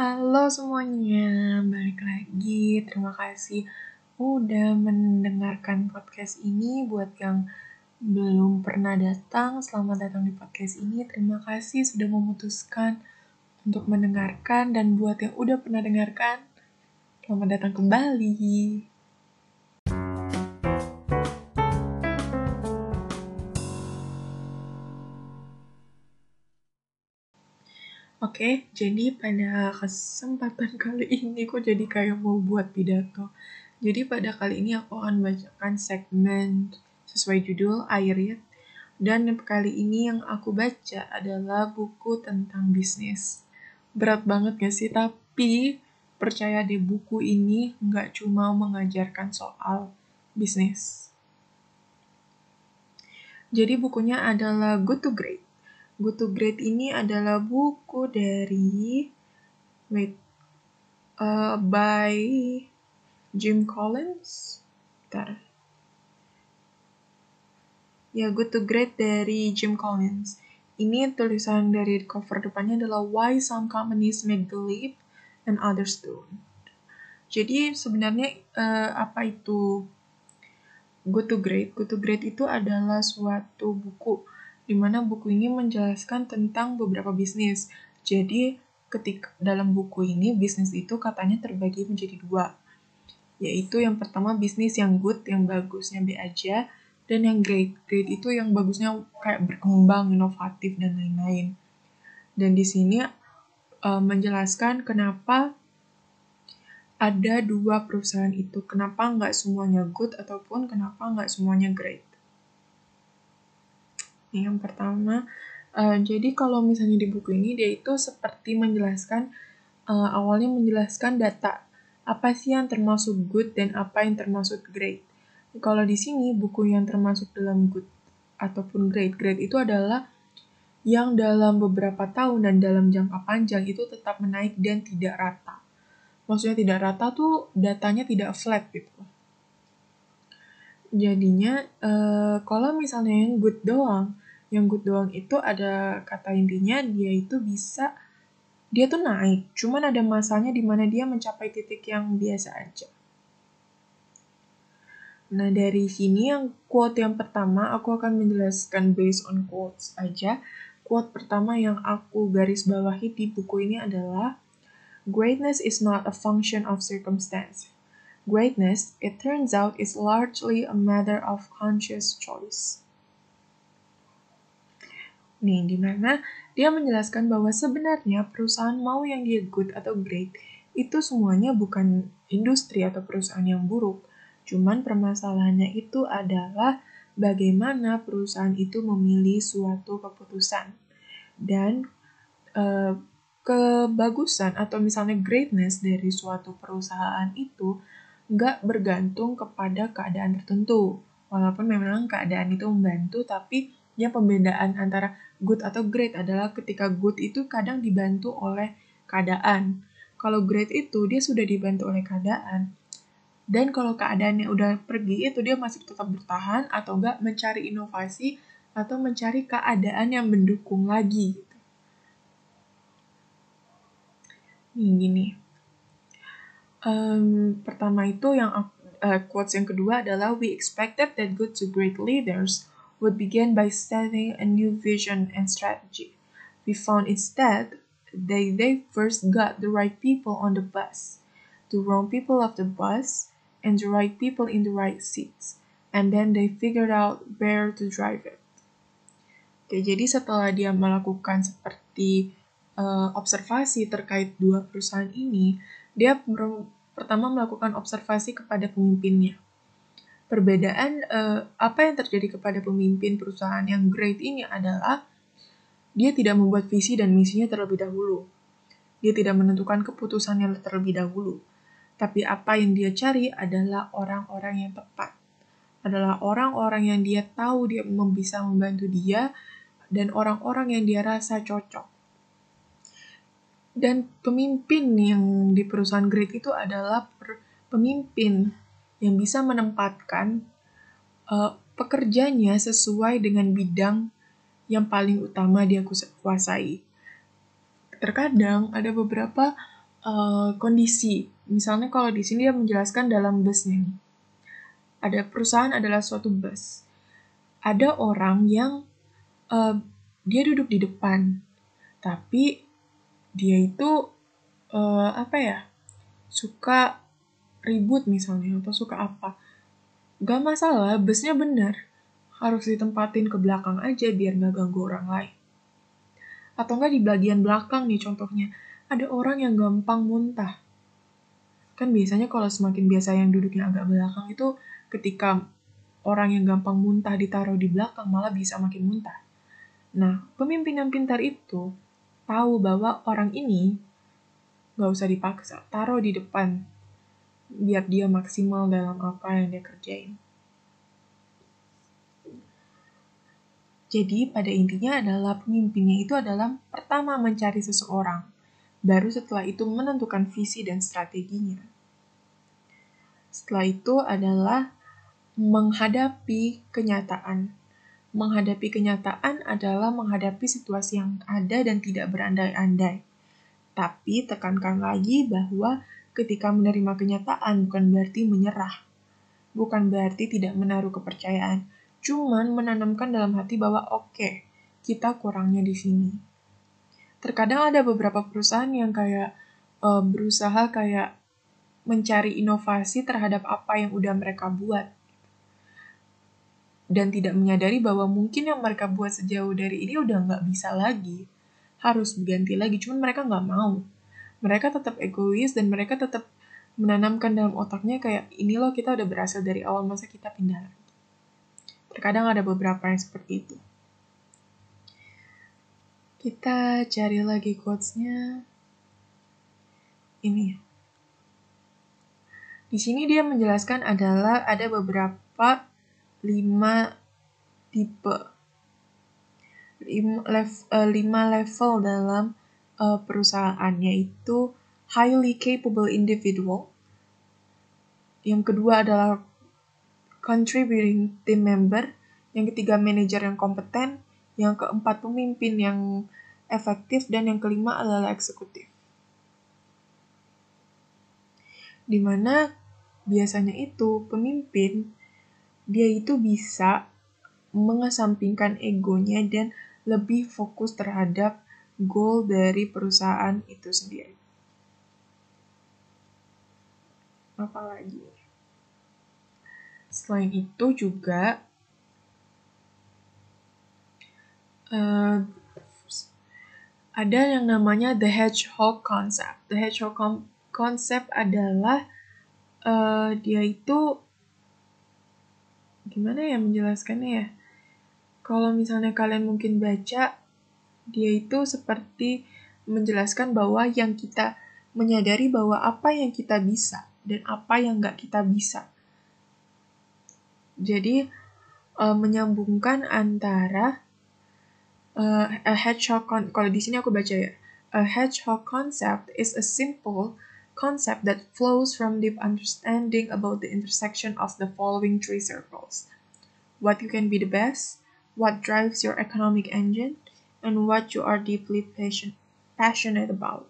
Halo semuanya, balik lagi. Terima kasih udah mendengarkan podcast ini. Buat yang belum pernah datang, selamat datang di podcast ini. Terima kasih sudah memutuskan untuk mendengarkan. Dan buat yang udah pernah dengarkan, selamat datang kembali. Oke, jadi pada kesempatan kali ini aku jadi kayak mau buat pidato. Jadi pada kali ini aku akan bacakan segmen sesuai judul I Read. Dan kali ini yang aku baca adalah buku tentang bisnis. Berat banget gak sih? Tapi percaya deh, buku ini gak cuma mengajarkan soal bisnis. Jadi bukunya adalah Good to Great. Good to Great ini adalah buku dari by Jim Collins. Ya, Good to Great dari Jim Collins. Ini tulisan dari cover depannya adalah Why Some Companies Make the Leap and Others Don't. Jadi sebenarnya apa itu Good to Great? Good to Great itu adalah suatu buku di mana buku ini menjelaskan tentang beberapa bisnis. Jadi, ketika dalam buku ini, bisnis itu katanya terbagi menjadi dua. Yaitu yang pertama bisnis yang good, yang bagusnya B aja, dan yang great. Great itu yang bagusnya kayak berkembang, inovatif, dan lain-lain. Dan di sini menjelaskan kenapa ada dua perusahaan itu. Kenapa nggak semuanya good, ataupun kenapa nggak semuanya great. Yang pertama, jadi kalau misalnya di buku ini, dia itu seperti menjelaskan, awalnya menjelaskan data. Apa sih yang termasuk good dan apa yang termasuk great. Kalau di sini, buku yang termasuk dalam good ataupun great. Great itu adalah yang dalam beberapa tahun dan dalam jangka panjang itu tetap menaik dan tidak rata. Maksudnya tidak rata tuh datanya tidak flat gitu. Jadinya, kalau misalnya yang good doang itu ada kata intinya, dia tuh naik. Cuman ada masanya di mana dia mencapai titik yang biasa aja. Nah, dari sini yang quote yang pertama, aku akan menjelaskan based on quotes aja. Quote pertama yang aku garis bawahi di buku ini adalah, Greatness is not a function of circumstance. Greatness, it turns out, is largely a matter of conscious choice. Nih, dimana dia menjelaskan bahwa sebenarnya perusahaan mau yang dia good atau great, itu semuanya bukan industri atau perusahaan yang buruk. Cuman permasalahannya itu adalah bagaimana perusahaan itu memilih suatu keputusan. Dan kebagusan atau misalnya greatness dari suatu perusahaan itu nggak bergantung kepada keadaan tertentu. Walaupun memang keadaan itu membantu, tapi yang pembedaan antara good atau great adalah ketika good itu kadang dibantu oleh keadaan. Kalau great itu, dia sudah dibantu oleh keadaan. Dan kalau keadaannya udah pergi, itu dia masih tetap bertahan atau enggak mencari inovasi atau mencari keadaan yang mendukung lagi. Nih, gini. Pertama itu yang quotes yang kedua adalah we expected that good to great leaders would begin by setting a new vision and strategy. We found instead they first got the right people on the bus, the wrong people off the bus, and the right people in the right seats, and then they figured out where to drive it. Oke, jadi setelah dia melakukan seperti observasi terkait dua perusahaan ini, dia pertama melakukan observasi kepada pemimpinnya. Perbedaan apa yang terjadi kepada pemimpin perusahaan yang great ini adalah dia tidak membuat visi dan misinya terlebih dahulu. Dia tidak menentukan keputusannya terlebih dahulu. Tapi apa yang dia cari adalah orang-orang yang tepat. Adalah orang-orang yang dia tahu dia bisa membantu dia dan orang-orang yang dia rasa cocok. Dan pemimpin yang di perusahaan great itu adalah pemimpin yang bisa menempatkan pekerjanya sesuai dengan bidang yang paling utama dia kuasai. Terkadang ada beberapa kondisi. Misalnya kalau di sini dia menjelaskan dalam busnya nih. Ada perusahaan adalah suatu bus. Ada orang yang dia duduk di depan, tapi dia itu suka ribut misalnya atau suka apa. Gak masalah, busnya benar. Harus ditempatin ke belakang aja biar gak ganggu orang lain. Atau enggak di bagian belakang nih contohnya. Ada orang yang gampang muntah. Kan biasanya kalau semakin biasa yang duduknya agak belakang itu ketika orang yang gampang muntah ditaruh di belakang malah bisa makin muntah. Nah, pemimpin yang pintar itu tahu bahwa orang ini gak usah dipaksa, taruh di depan biar dia maksimal dalam apa yang dia kerjain. Jadi pada intinya adalah pemimpinnya itu adalah pertama mencari seseorang. Baru setelah itu menentukan visi dan strateginya. Setelah itu adalah menghadapi kenyataan. Menghadapi kenyataan adalah menghadapi situasi yang ada dan tidak berandai-andai. Tapi tekankan lagi bahwa ketika menerima kenyataan bukan berarti menyerah. Bukan berarti tidak menaruh kepercayaan. Cuman menanamkan dalam hati bahwa oke, kita kurangnya di sini. Terkadang ada beberapa perusahaan yang kayak berusaha kayak mencari inovasi terhadap apa yang udah mereka buat. Dan tidak menyadari bahwa mungkin yang mereka buat sejauh dari ini udah nggak bisa lagi. Harus ganti lagi, cuman mereka nggak mau. Mereka tetap egois dan mereka tetap menanamkan dalam otaknya kayak ini loh kita udah berhasil dari awal masa kita pindah lagi. Terkadang ada beberapa yang seperti itu. Kita cari lagi quotes-nya. Ini. Di sini dia menjelaskan adalah ada beberapa 5 tipe. 5 level dalam perusahaan, yaitu highly capable individual. Yang kedua adalah contributing team member. Yang ketiga manajer yang kompeten. Yang keempat, pemimpin yang efektif. Dan yang kelima adalah eksekutif. Dimana biasanya itu pemimpin, dia itu bisa mengesampingkan egonya dan lebih fokus terhadap goal dari perusahaan itu sendiri. Apalagi? Selain itu juga, ada yang namanya The Hedgehog Concept. The Hedgehog Concept adalah dia itu gimana ya menjelaskannya ya. Kalau misalnya kalian mungkin baca, dia itu seperti menjelaskan bahwa yang kita menyadari bahwa apa yang kita bisa dan apa yang nggak kita bisa. Jadi menyambungkan antara a hedgehog kalau di sini aku baca ya. A hedgehog concept is a simple concept that flows from deep understanding about the intersection of the following three circles. What you can be the best, what drives your economic engine, and what you are deeply passionate about.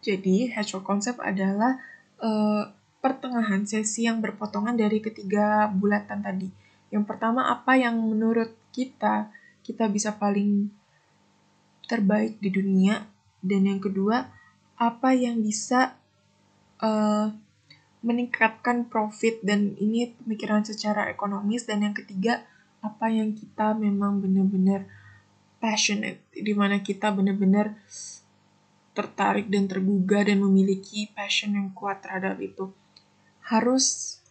Jadi, hedgehog concept adalah pertengahan sesi yang berpotongan dari ketiga bulatan tadi. Yang pertama, apa yang menurut kita bisa paling terbaik di dunia, dan yang kedua apa yang bisa meningkatkan profit dan ini pemikiran secara ekonomis, dan yang ketiga apa yang kita memang benar-benar passionate, di mana kita benar-benar tertarik dan tergugah dan memiliki passion yang kuat terhadap itu. Harus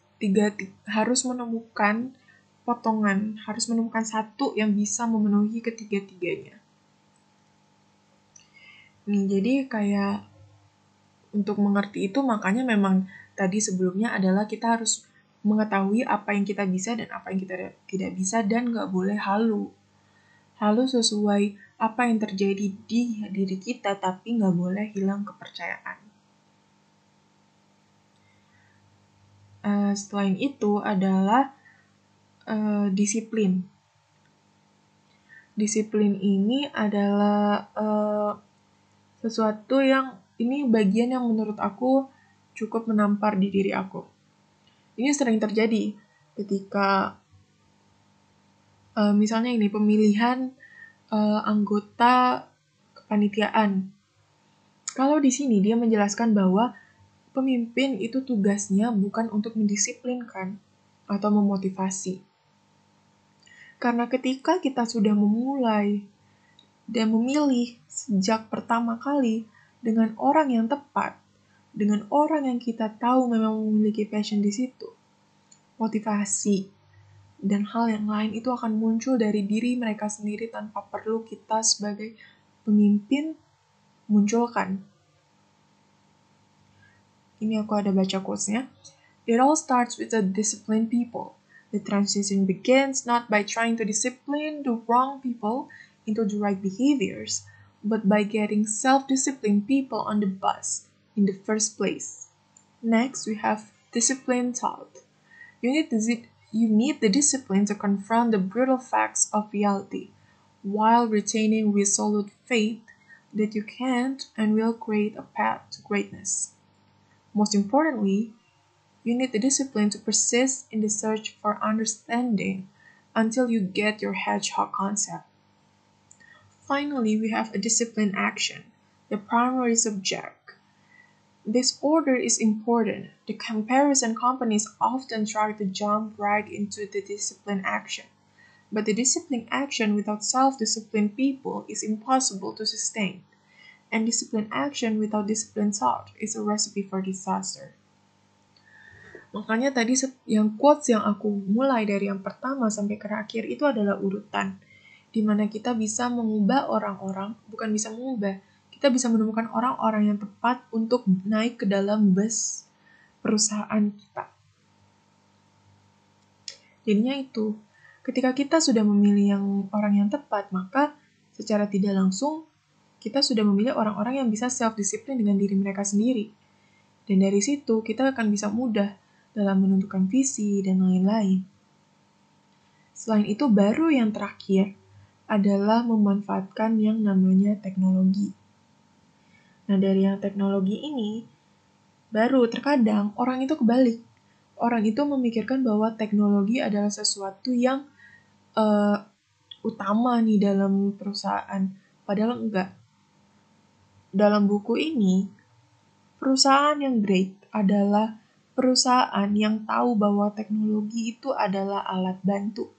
menemukan potongan, harus menemukan satu yang bisa memenuhi ketiga-tiganya. Nih, jadi kayak untuk mengerti itu makanya memang tadi sebelumnya adalah kita harus mengetahui apa yang kita bisa dan apa yang kita tidak bisa, dan nggak boleh halu. Halu sesuai apa yang terjadi di diri kita, tapi nggak boleh hilang kepercayaan. Selain itu adalah disiplin. Disiplin ini adalah sesuatu yang ini bagian yang menurut aku cukup menampar di diri aku. Ini sering terjadi ketika misalnya ini pemilihan anggota kepanitiaan. Kalau di sini dia menjelaskan bahwa pemimpin itu tugasnya bukan untuk mendisiplinkan atau memotivasi. Karena ketika kita sudah memulai dan memilih sejak pertama kali dengan orang yang tepat, dengan orang yang kita tahu memang memiliki passion di situ, motivasi dan hal yang lain itu akan muncul dari diri mereka sendiri tanpa perlu kita sebagai pemimpin munculkan. Ini aku ada baca quotes-nya. It all starts with a disciplined people. The transition begins not by trying to discipline the wrong people into the right behaviors, but by getting self-disciplined people on the bus in the first place. Next, we have discipline thought. You need the discipline to confront the brutal facts of reality, while retaining resolute faith that you can and will create a path to greatness. Most importantly, you need the discipline to persist in the search for understanding until you get your hedgehog concept. Finally, we have a discipline action, the primary subject. This order is important. The comparison companies often try to jump right into the discipline action. But the discipline action without self-disciplined people is impossible to sustain. And discipline action without discipline thought is a recipe for disaster. Makanya tadi yang quotes yang aku mulai dari yang pertama sampai ke akhir itu adalah urutan. Dimana kita bisa mengubah orang-orang, bukan bisa mengubah, kita bisa menemukan orang-orang yang tepat untuk naik ke dalam bus perusahaan kita. Jadinya itu, ketika kita sudah memilih orang yang tepat, maka secara tidak langsung kita sudah memilih orang-orang yang bisa self-discipline dengan diri mereka sendiri. Dan dari situ kita akan bisa mudah dalam menentukan visi dan lain-lain. Selain itu, baru yang terakhir adalah memanfaatkan yang namanya teknologi. Nah, dari yang teknologi ini, baru terkadang orang itu kebalik. Orang itu memikirkan bahwa teknologi adalah sesuatu yang utama nih dalam perusahaan. Padahal enggak. Dalam buku ini, perusahaan yang great adalah perusahaan yang tahu bahwa teknologi itu adalah alat bantu,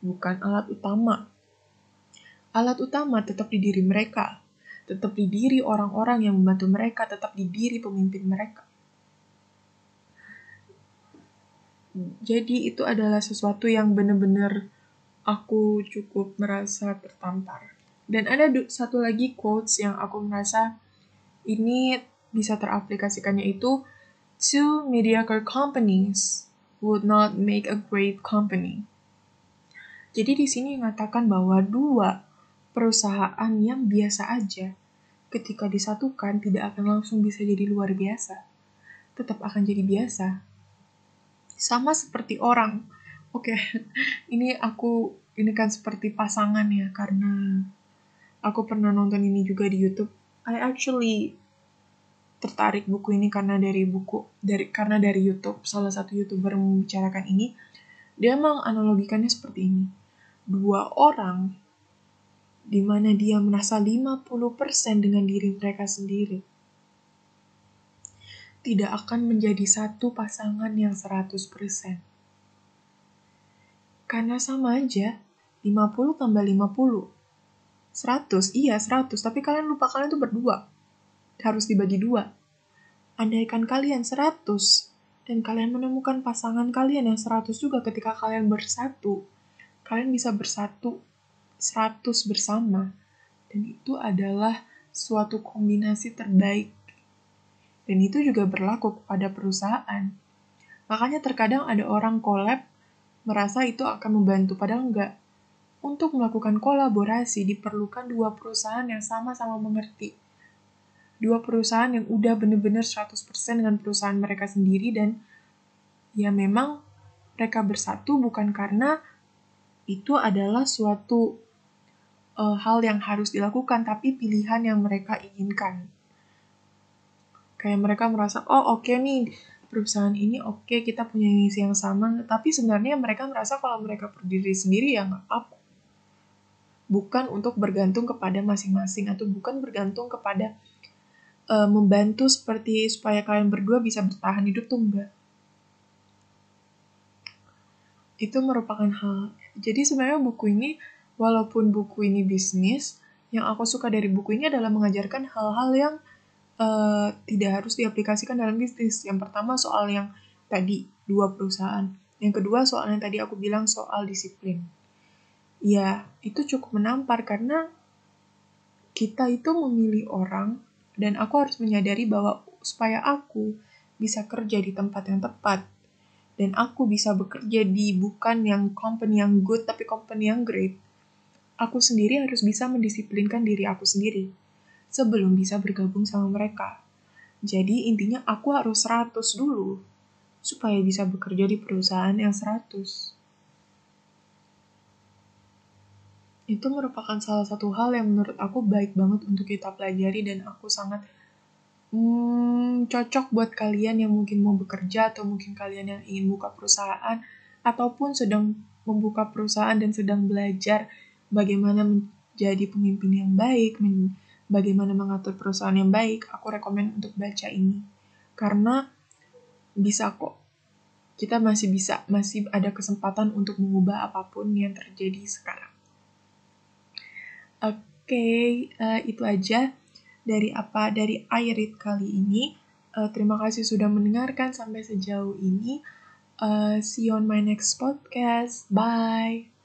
bukan alat utama. Alat utama tetap di diri mereka. Tetap di diri orang-orang yang membantu mereka, tetap di diri pemimpin mereka. Jadi itu adalah sesuatu yang benar-benar aku cukup merasa tertampar. Dan ada satu lagi quotes yang aku merasa ini bisa teraplikasikannya itu, two mediocre companies would not make a great company. Jadi di sini mengatakan bahwa dua perusahaan yang biasa aja, ketika disatukan tidak akan langsung bisa jadi luar biasa. Tetap akan jadi biasa. Sama seperti orang. Oke, ini kan seperti pasangan ya, karena aku pernah nonton ini juga di YouTube. I actually tertarik buku ini karena dari YouTube. Salah satu YouTuber membicarakan ini, dia menganalogikannya seperti ini. Dua orang di mana dia merasa 50% dengan diri mereka sendiri, tidak akan menjadi satu pasangan yang 100%. Karena sama aja, 50 tambah 50. 100, iya 100, tapi kalian lupa kalian tuh berdua. Harus dibagi dua. Andaikan kalian 100, dan kalian menemukan pasangan kalian yang 100 juga ketika kalian bersatu, kalian bisa bersatu 100 bersama, dan itu adalah suatu kombinasi terbaik. Dan itu juga berlaku kepada perusahaan. Makanya terkadang ada orang collab merasa itu akan membantu, padahal enggak. Untuk melakukan kolaborasi diperlukan dua perusahaan yang sama-sama mengerti. Dua perusahaan yang udah benar-benar 100% dengan perusahaan mereka sendiri, dan ya memang mereka bersatu bukan karena itu adalah suatu hal yang harus dilakukan, tapi pilihan yang mereka inginkan. Kayak mereka merasa, oh oke nih, perusahaan ini oke, kita punya misi yang sama, tapi sebenarnya mereka merasa kalau mereka berdiri sendiri ya nggak apa-apa. Bukan untuk bergantung kepada masing-masing, atau bukan bergantung kepada membantu seperti supaya kalian berdua bisa bertahan hidup tuh enggak. Itu merupakan hal. Jadi sebenarnya buku ini, walaupun buku ini bisnis, yang aku suka dari buku ini adalah mengajarkan hal-hal yang tidak harus diaplikasikan dalam bisnis. Yang pertama soal yang tadi, dua perusahaan. Yang kedua soal yang tadi aku bilang soal disiplin. Ya, itu cukup menampar karena kita itu memilih orang, dan aku harus menyadari bahwa supaya aku bisa kerja di tempat yang tepat, dan aku bisa bekerja di bukan yang company yang good, tapi company yang great, aku sendiri harus bisa mendisiplinkan diri aku sendiri sebelum bisa bergabung sama mereka. Jadi intinya aku harus 100 dulu, supaya bisa bekerja di perusahaan yang 100. Itu merupakan salah satu hal yang menurut aku baik banget untuk kita pelajari, dan aku sangat cocok buat kalian yang mungkin mau bekerja, atau mungkin kalian yang ingin buka perusahaan, ataupun sedang membuka perusahaan dan sedang belajar bagaimana menjadi pemimpin yang baik, bagaimana mengatur perusahaan yang baik. Aku rekomen untuk baca ini. Karena bisa kok. Kita masih ada kesempatan untuk mengubah apapun yang terjadi sekarang. Oke, itu aja dari I Read kali ini. Terima kasih sudah mendengarkan sampai sejauh ini. See you on my next podcast. Bye.